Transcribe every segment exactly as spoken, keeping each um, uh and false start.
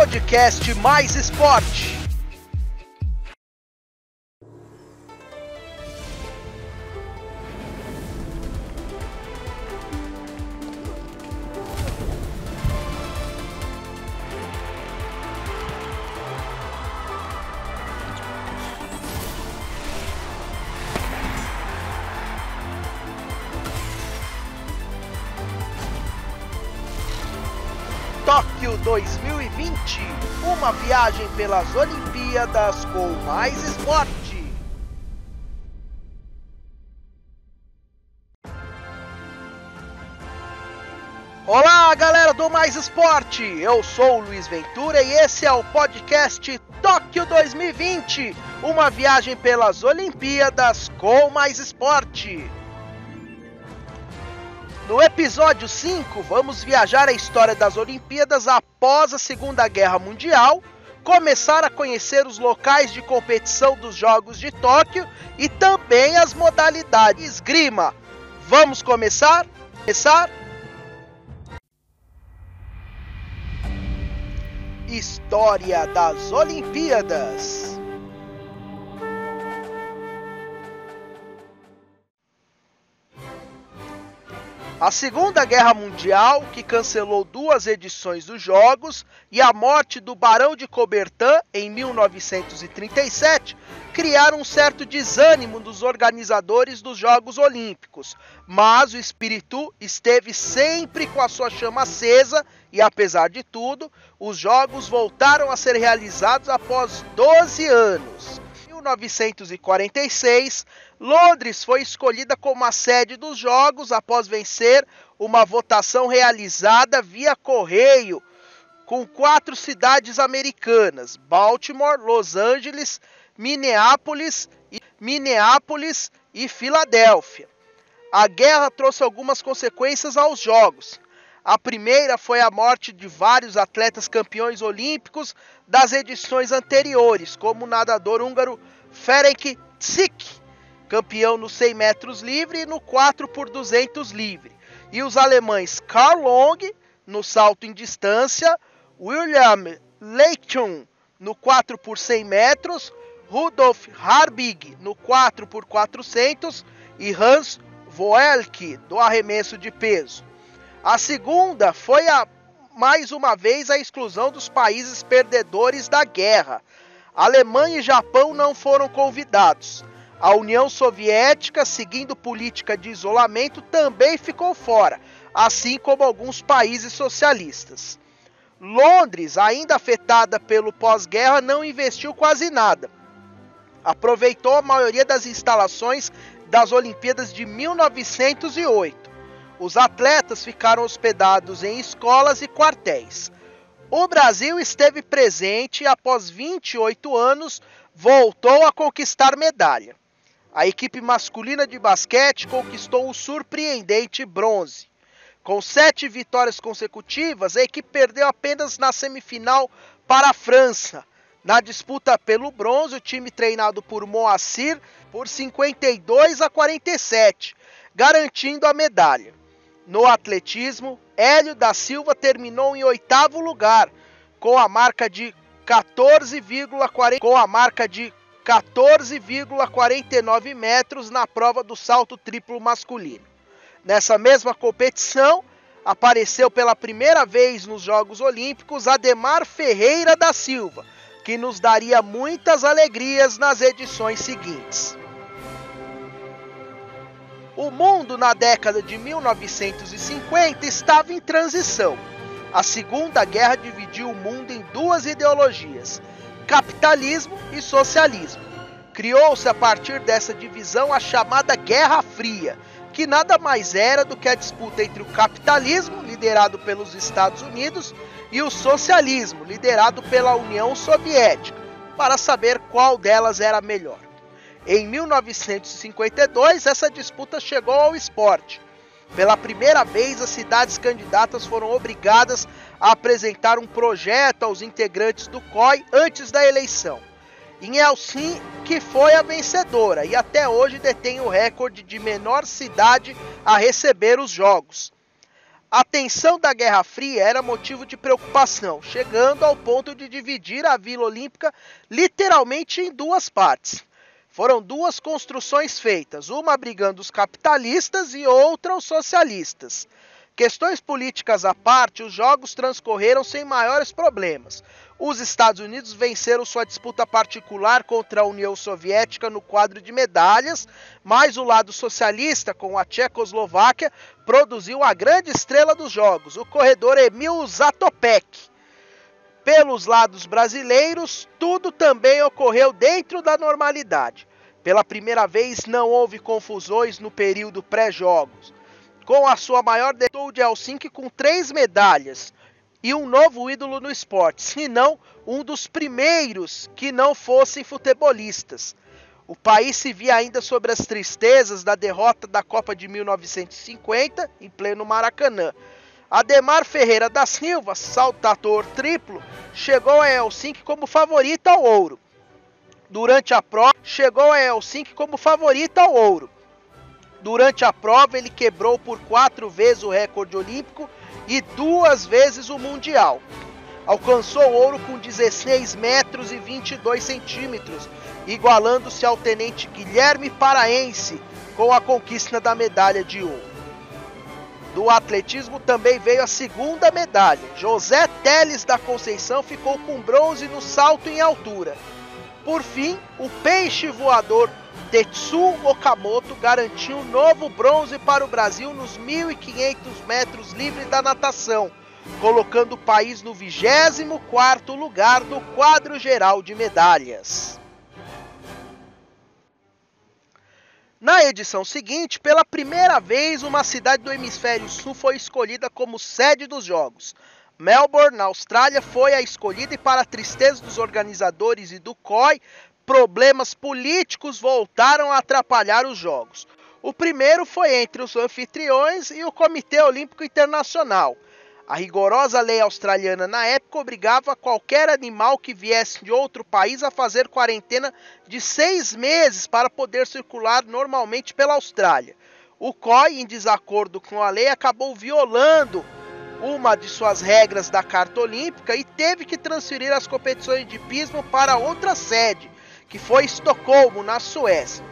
podcast Mais Esporte. Tóquio dois mil e vinte, uma viagem pelas Olimpíadas com Mais Esporte. Olá, galera do Mais Esporte, eu sou o Luiz Ventura e esse é o podcast Tóquio dois mil e vinte, uma viagem pelas Olimpíadas com Mais Esporte. No episódio cinco, vamos viajar a história das Olimpíadas após a Segunda Guerra Mundial, começar a conhecer os locais de competição dos Jogos de Tóquio e também as modalidades de esgrima. Vamos começar? Começar? História das Olimpíadas. A Segunda Guerra Mundial, que cancelou duas edições dos Jogos, e a morte do Barão de Coubertin em mil novecentos e trinta e sete, criaram um certo desânimo dos organizadores dos Jogos Olímpicos. Mas o espírito esteve sempre com a sua chama acesa e, apesar de tudo, os Jogos voltaram a ser realizados após doze anos. Em mil novecentos e quarenta e seis, Londres foi escolhida como a sede dos Jogos após vencer uma votação realizada via correio com quatro cidades americanas: Baltimore, Los Angeles, Minneapolis e, Minneapolis e Filadélfia. A guerra trouxe algumas consequências aos Jogos. A primeira foi a morte de vários atletas campeões olímpicos das edições anteriores, como o nadador húngaro Ferenc Szik, campeão no cem metros livre e no quatro por duzentos livre, e os alemães Karl Long no salto em distância, Wilhelm Leitung no quatro por cem metros, Rudolf Harbig no quatro por quatrocentos e Hans Voelke do arremesso de peso. A segunda foi, a, mais uma vez, a exclusão dos países perdedores da guerra. Alemanha e Japão não foram convidados. A União Soviética, seguindo política de isolamento, também ficou fora, assim como alguns países socialistas. Londres, ainda afetada pelo pós-guerra, não investiu quase nada. Aproveitou a maioria das instalações das Olimpíadas de mil novecentos e oito. Os atletas ficaram hospedados em escolas e quartéis. O Brasil esteve presente e, após vinte e oito anos, voltou a conquistar medalha. A equipe masculina de basquete conquistou o surpreendente bronze. Com sete vitórias consecutivas, a equipe perdeu apenas na semifinal para a França. Na disputa pelo bronze, o time treinado por Moacir por cinquenta e dois a quarenta e sete, garantindo a medalha. No atletismo, Hélio da Silva terminou em oitavo lugar, com a marca de catorze vírgula quarenta e nove metros na prova do salto triplo masculino. Nessa mesma competição, apareceu pela primeira vez nos Jogos Olímpicos Ademar Ferreira da Silva, que nos daria muitas alegrias nas edições seguintes. O mundo na década de mil novecentos e cinquenta estava em transição. A Segunda Guerra dividiu o mundo em duas ideologias, capitalismo e socialismo. Criou-se a partir dessa divisão a chamada Guerra Fria, que nada mais era do que a disputa entre o capitalismo, liderado pelos Estados Unidos, e o socialismo, liderado pela União Soviética, para saber qual delas era melhor. Em mil novecentos e cinquenta e dois, essa disputa chegou ao esporte. Pela primeira vez, as cidades candidatas foram obrigadas a apresentar um projeto aos integrantes do C O I antes da eleição. Em Helsinki foi a vencedora e até hoje detém o recorde de menor cidade a receber os Jogos. A tensão da Guerra Fria era motivo de preocupação, chegando ao ponto de dividir a Vila Olímpica literalmente em duas partes. Foram duas construções feitas, uma abrigando os capitalistas e outra os socialistas. Questões políticas à parte, os jogos transcorreram sem maiores problemas. Os Estados Unidos venceram sua disputa particular contra a União Soviética no quadro de medalhas, mas o lado socialista, com a Tchecoslováquia, produziu a grande estrela dos jogos, o corredor Emil Zatopek. Pelos lados brasileiros, tudo também ocorreu dentro da normalidade. Pela primeira vez, não houve confusões no período pré-jogos. Com a sua maior detou de Helsinki com três medalhas e um novo ídolo no esporte, se não um dos primeiros que não fossem futebolistas. O país se via ainda sobre as tristezas da derrota da Copa de mil novecentos e cinquenta em pleno Maracanã. Ademar Ferreira da Silva, saltador triplo, chegou a Helsinki como favorita ao ouro. Durante a prova, chegou a Helsinki como favorita ao ouro. Durante a prova, ele quebrou por quatro vezes o recorde olímpico e duas vezes o mundial. Alcançou ouro com dezesseis metros e vinte e dois centímetros, igualando-se ao tenente Guilherme Paraense com a conquista da medalha de ouro. Do atletismo também veio a segunda medalha. José Teles da Conceição ficou com bronze no salto em altura. Por fim, o peixe voador Tetsuo Okamoto garantiu um novo bronze para o Brasil nos mil e quinhentos metros livre da natação, colocando o país no vigésimo quarto lugar do quadro geral de medalhas. Na edição seguinte, pela primeira vez, uma cidade do hemisfério sul foi escolhida como sede dos Jogos. Melbourne, na Austrália, foi a escolhida e, para a tristeza dos organizadores e do C O I, problemas políticos voltaram a atrapalhar os jogos. O primeiro foi entre os anfitriões e o Comitê Olímpico Internacional. A rigorosa lei australiana na época obrigava qualquer animal que viesse de outro país a fazer quarentena de seis meses para poder circular normalmente pela Austrália. O C O I, em desacordo com a lei, acabou violando uma de suas regras da Carta Olímpica e teve que transferir as competições de hipismo para outra sede, que foi Estocolmo, na Suécia.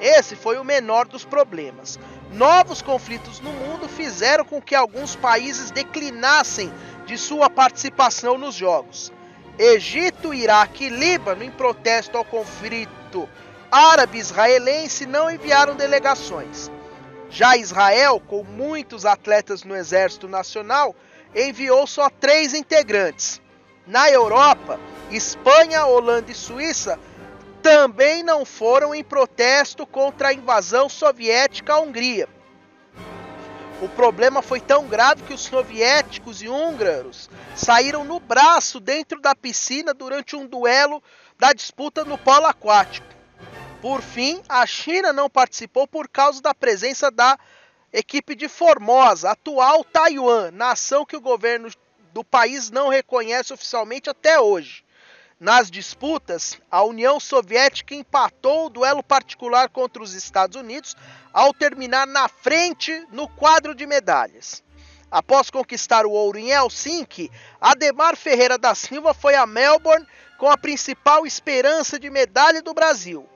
Esse foi o menor dos problemas. Novos conflitos no mundo fizeram com que alguns países declinassem de sua participação nos Jogos. Egito, Iraque e Líbano, em protesto ao conflito árabe-israelense, não enviaram delegações. Já Israel, com muitos atletas no Exército Nacional, enviou só três integrantes. Na Europa, Espanha, Holanda e Suíça também não foram em protesto contra a invasão soviética à Hungria. O problema foi tão grave que os soviéticos e húngaros saíram no braço dentro da piscina durante um duelo da disputa no polo aquático. Por fim, a China não participou por causa da presença da equipe de Formosa, atual Taiwan, nação que o governo do país não reconhece oficialmente até hoje. Nas disputas, a União Soviética empatou o duelo particular contra os Estados Unidos ao terminar na frente no quadro de medalhas. Após conquistar o ouro em Helsinki, Ademar Ferreira da Silva foi a Melbourne com a principal esperança de medalha do Brasil.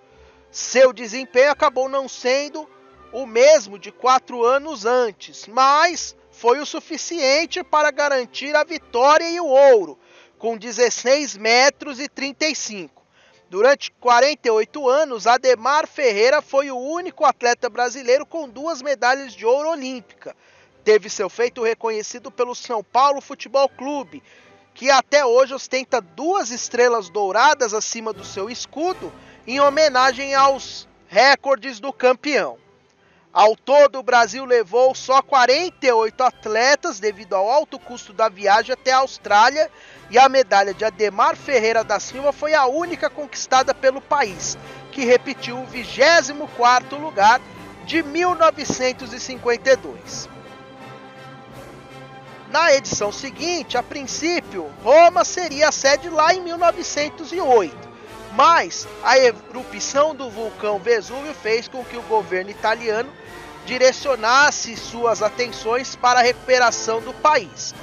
Seu desempenho acabou não sendo o mesmo de quatro anos antes, mas foi o suficiente para garantir a vitória e o ouro, com dezesseis metros e trinta e cinco. Durante quarenta e oito anos, Ademar Ferreira foi o único atleta brasileiro com duas medalhas de ouro olímpica. Teve seu feito reconhecido pelo São Paulo Futebol Clube, que até hoje ostenta duas estrelas douradas acima do seu escudo, em homenagem aos recordes do campeão. Ao todo, o Brasil levou só quarenta e oito atletas devido ao alto custo da viagem até a Austrália, e a medalha de Ademar Ferreira da Silva foi a única conquistada pelo país, que repetiu o vigésimo quarto lugar de mil novecentos e cinquenta e dois. Na edição seguinte, a princípio, Roma seria a sede lá em mil novecentos e oito. Mas a erupção do vulcão Vesúvio fez com que o governo italiano direcionasse suas atenções para a recuperação do país.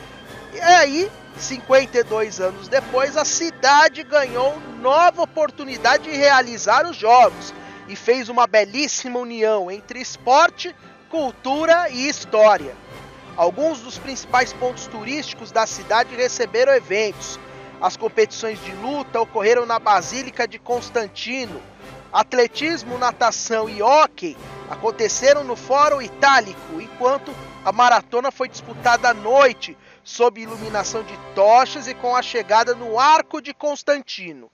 E aí, cinquenta e dois anos depois, a cidade ganhou nova oportunidade de realizar os jogos e fez uma belíssima união entre esporte, cultura e história. Alguns dos principais pontos turísticos da cidade receberam eventos. As competições de luta ocorreram na Basílica de Constantino. Atletismo, natação e hóquei aconteceram no Fórum Itálico, enquanto a maratona foi disputada à noite, sob iluminação de tochas e com a chegada no Arco de Constantino.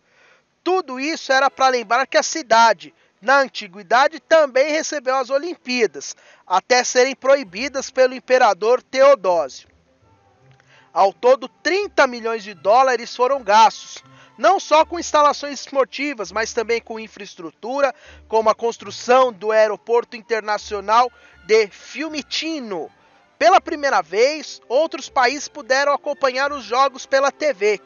Tudo isso era para lembrar que a cidade, na antiguidade, também recebeu as Olimpíadas, até serem proibidas pelo imperador Teodósio. Ao todo, trinta milhões de dólares foram gastos, não só com instalações esportivas, mas também com infraestrutura, como a construção do Aeroporto Internacional de Fiumicino. Pela primeira vez, outros países puderam acompanhar os jogos pela T V.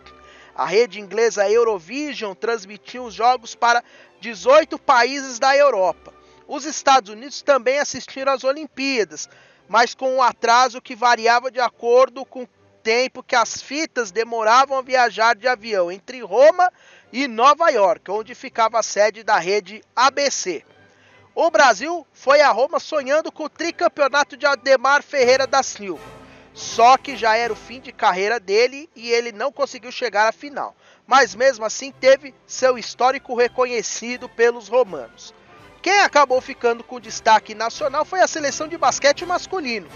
A rede inglesa Eurovision transmitiu os jogos para dezoito países da Europa. Os Estados Unidos também assistiram às Olimpíadas, mas com um atraso que variava de acordo com o tempo que as fitas demoravam a viajar de avião entre Roma e Nova York, onde ficava a sede da rede A B C. O Brasil foi a Roma sonhando com o tricampeonato de Ademar Ferreira da Silva, só que já era o fim de carreira dele e ele não conseguiu chegar à final, mas mesmo assim teve seu histórico reconhecido pelos romanos. Quem acabou ficando com destaque nacional foi a seleção de basquete masculino.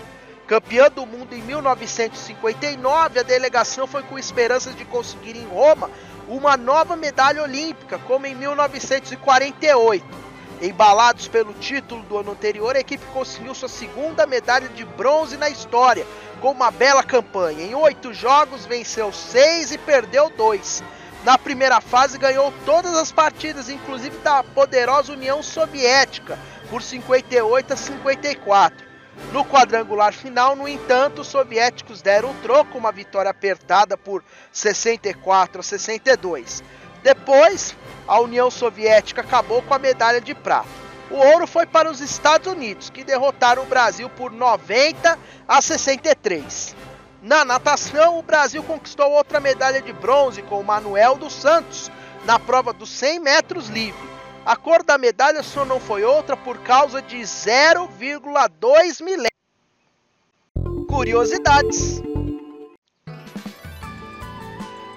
Campeã do mundo em mil novecentos e cinquenta e nove, a delegação foi com esperanças de conseguir em Roma uma nova medalha olímpica, como em mil novecentos e quarenta e oito. Embalados pelo título do ano anterior, a equipe conseguiu sua segunda medalha de bronze na história, com uma bela campanha. Em oito jogos, venceu seis e perdeu dois. Na primeira fase, ganhou todas as partidas, inclusive da poderosa União Soviética, por cinquenta e oito a cinquenta e quatro. No quadrangular final, no entanto, os soviéticos deram o troco, uma vitória apertada por sessenta e quatro a sessenta e dois. Depois, a União Soviética acabou com a medalha de prata. O ouro foi para os Estados Unidos, que derrotaram o Brasil por noventa a sessenta e três. Na natação, o Brasil conquistou outra medalha de bronze com o Manuel dos Santos, na prova dos cem metros livre. A cor da medalha só não foi outra por causa de zero vírgula dois milésimo. Curiosidades.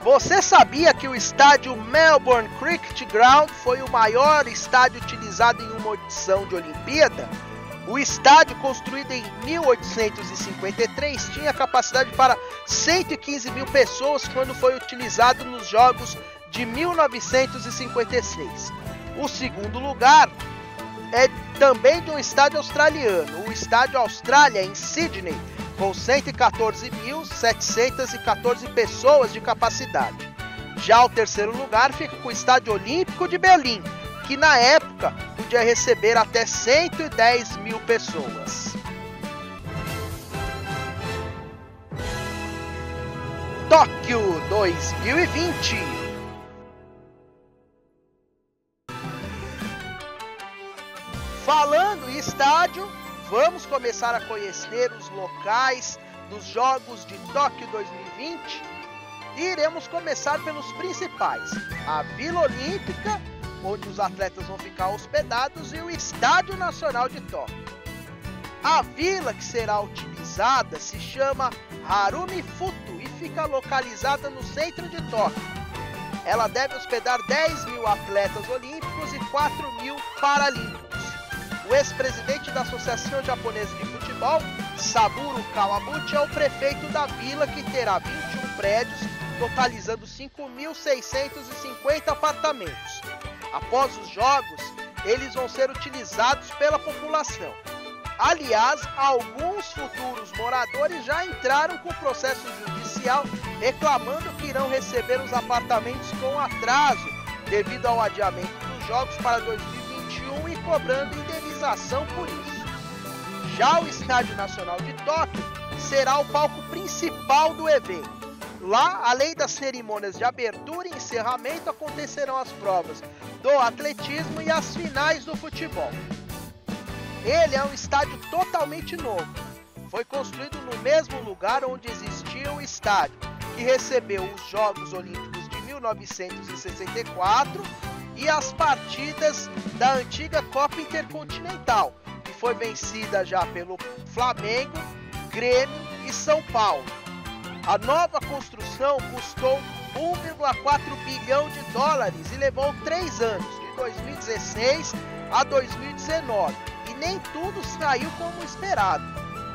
Você sabia que o estádio Melbourne Cricket Ground foi o maior estádio utilizado em uma edição de Olimpíada? O estádio, construído em mil oitocentos e cinquenta e três, tinha capacidade para cento e quinze mil pessoas quando foi utilizado nos Jogos de mil novecentos e cinquenta e seis. O segundo lugar é também de um estádio australiano, o Estádio Austrália, em Sydney, com cento e quatorze mil setecentos e quatorze pessoas de capacidade. Já o terceiro lugar fica com o Estádio Olímpico de Berlim, que na época podia receber até cento e dez mil pessoas. Tóquio dois mil e vinte. Falando em estádio, vamos começar a conhecer os locais dos Jogos de Tóquio dois mil e vinte e iremos começar pelos principais, a Vila Olímpica, onde os atletas vão ficar hospedados, e o Estádio Nacional de Tóquio. A vila que será utilizada se chama Harumi Futo e fica localizada no centro de Tóquio. Ela deve hospedar dez mil atletas olímpicos e quatro mil paralímpicos. O ex-presidente da Associação Japonesa de Futebol, Saburo Kawabuchi, é o prefeito da vila, que terá vinte e um prédios, totalizando cinco mil seiscentos e cinquenta apartamentos. Após os jogos, eles vão ser utilizados pela população. Aliás, alguns futuros moradores já entraram com o processo judicial, reclamando que irão receber os apartamentos com atraso, devido ao adiamento dos jogos para dois mil e vinte e um e cobrando indenização por isso. Já o Estádio Nacional de Tóquio será o palco principal do evento. Lá, além das cerimônias de abertura e encerramento, acontecerão as provas do atletismo e as finais do futebol. Ele é um estádio totalmente novo. Foi construído no mesmo lugar onde existia o estádio, que recebeu os Jogos Olímpicos de mil novecentos e sessenta e quatro e as partidas da antiga Copa Intercontinental, que foi vencida já pelo Flamengo, Grêmio e São Paulo. A nova construção custou um vírgula quatro bilhão de dólares e levou três anos, de dois mil e dezesseis a dois mil e dezenove, e nem tudo saiu como esperado.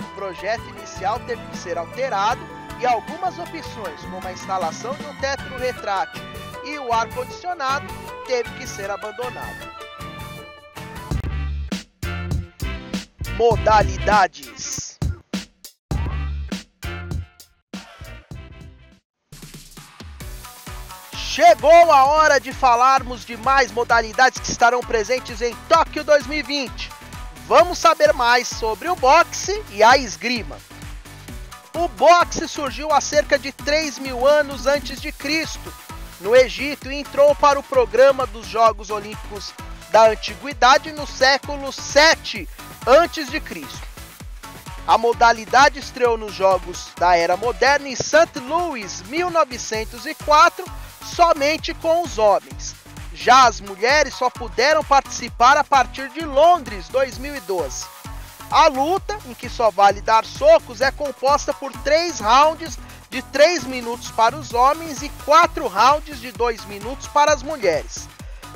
O projeto inicial teve que ser alterado e algumas opções, como a instalação de um teto retrátil e o ar-condicionado, teve que ser abandonado. Modalidades. Chegou a hora de falarmos de mais modalidades que estarão presentes em Tóquio dois mil e vinte. Vamos saber mais sobre o boxe e a esgrima. O boxe surgiu há cerca de três mil anos antes de Cristo, no Egito, e entrou para o programa dos Jogos Olímpicos da Antiguidade no século sete antes de Cristo. A modalidade estreou nos Jogos da Era Moderna em Saint Louis, mil novecentos e quatro, somente com os homens. Já as mulheres só puderam participar a partir de Londres, dois mil e doze. A luta, em que só vale dar socos, é composta por três rounds de três minutos para os homens e quatro rounds de dois minutos para as mulheres.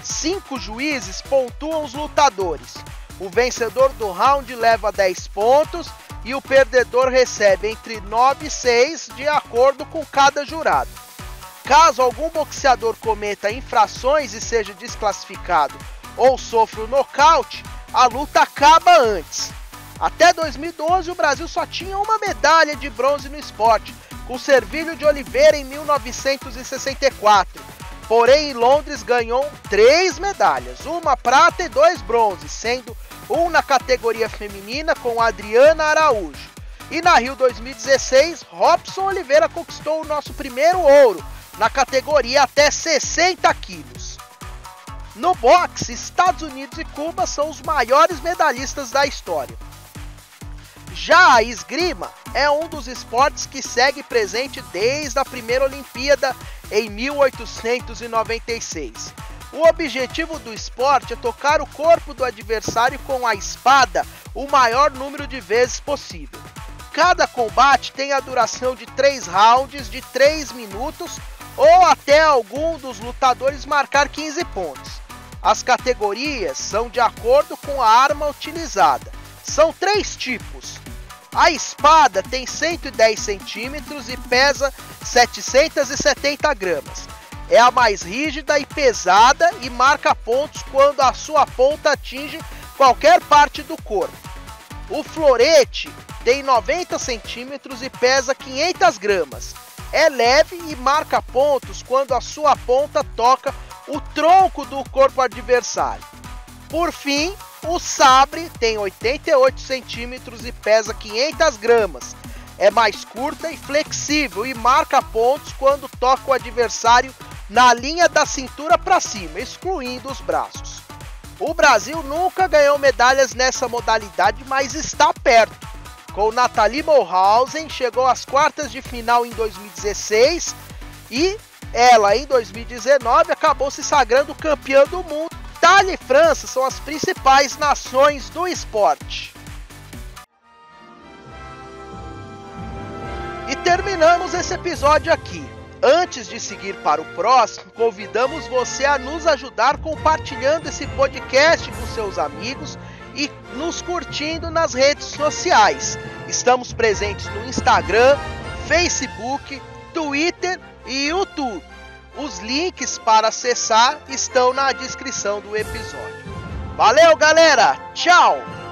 Cinco juízes pontuam os lutadores. O vencedor do round leva dez pontos e o perdedor recebe entre nove e seis, de acordo com cada jurado. Caso algum boxeador cometa infrações e seja desclassificado ou sofra o nocaute, a luta acaba antes. Até dois mil e doze, o Brasil só tinha uma medalha de bronze no esporte, com Servílio de Oliveira em mil novecentos e sessenta e quatro. Porém, em Londres ganhou três medalhas, uma prata e dois bronzes, sendo um na categoria feminina com Adriana Araújo. E na Rio dois mil e dezesseis, Robson Oliveira conquistou o nosso primeiro ouro, na categoria até sessenta quilos. No boxe, Estados Unidos e Cuba são os maiores medalhistas da história. Já a esgrima é um dos esportes que segue presente desde a primeira Olimpíada em mil oitocentos e noventa e seis. O objetivo do esporte é tocar o corpo do adversário com a espada o maior número de vezes possível. Cada combate tem a duração de três rounds de três minutos ou até algum dos lutadores marcar quinze pontos. As categorias são de acordo com a arma utilizada. São três tipos. A espada tem cento e dez centímetros e pesa setecentos e setenta gramas. É a mais rígida e pesada e marca pontos quando a sua ponta atinge qualquer parte do corpo. O florete tem noventa centímetros e pesa quinhentas gramas. É leve e marca pontos quando a sua ponta toca o tronco do corpo adversário. Por fim, o sabre tem oitenta e oito centímetros e pesa quinhentas gramas. É mais curta e flexível e marca pontos quando toca o adversário na linha da cintura para cima, excluindo os braços. O Brasil nunca ganhou medalhas nessa modalidade, mas está perto. Com Nathalie Molhausen, chegou às quartas de final em dois mil e dezesseis e ela, em dois mil e dezenove, acabou se sagrando campeã do mundo. Itália e França são as principais nações do esporte. E terminamos esse episódio aqui. Antes de seguir para o próximo, convidamos você a nos ajudar compartilhando esse podcast com seus amigos e nos curtindo nas redes sociais. Estamos presentes no Instagram, Facebook, Twitter e YouTube. Os links para acessar estão na descrição do episódio. Valeu, galera! Tchau!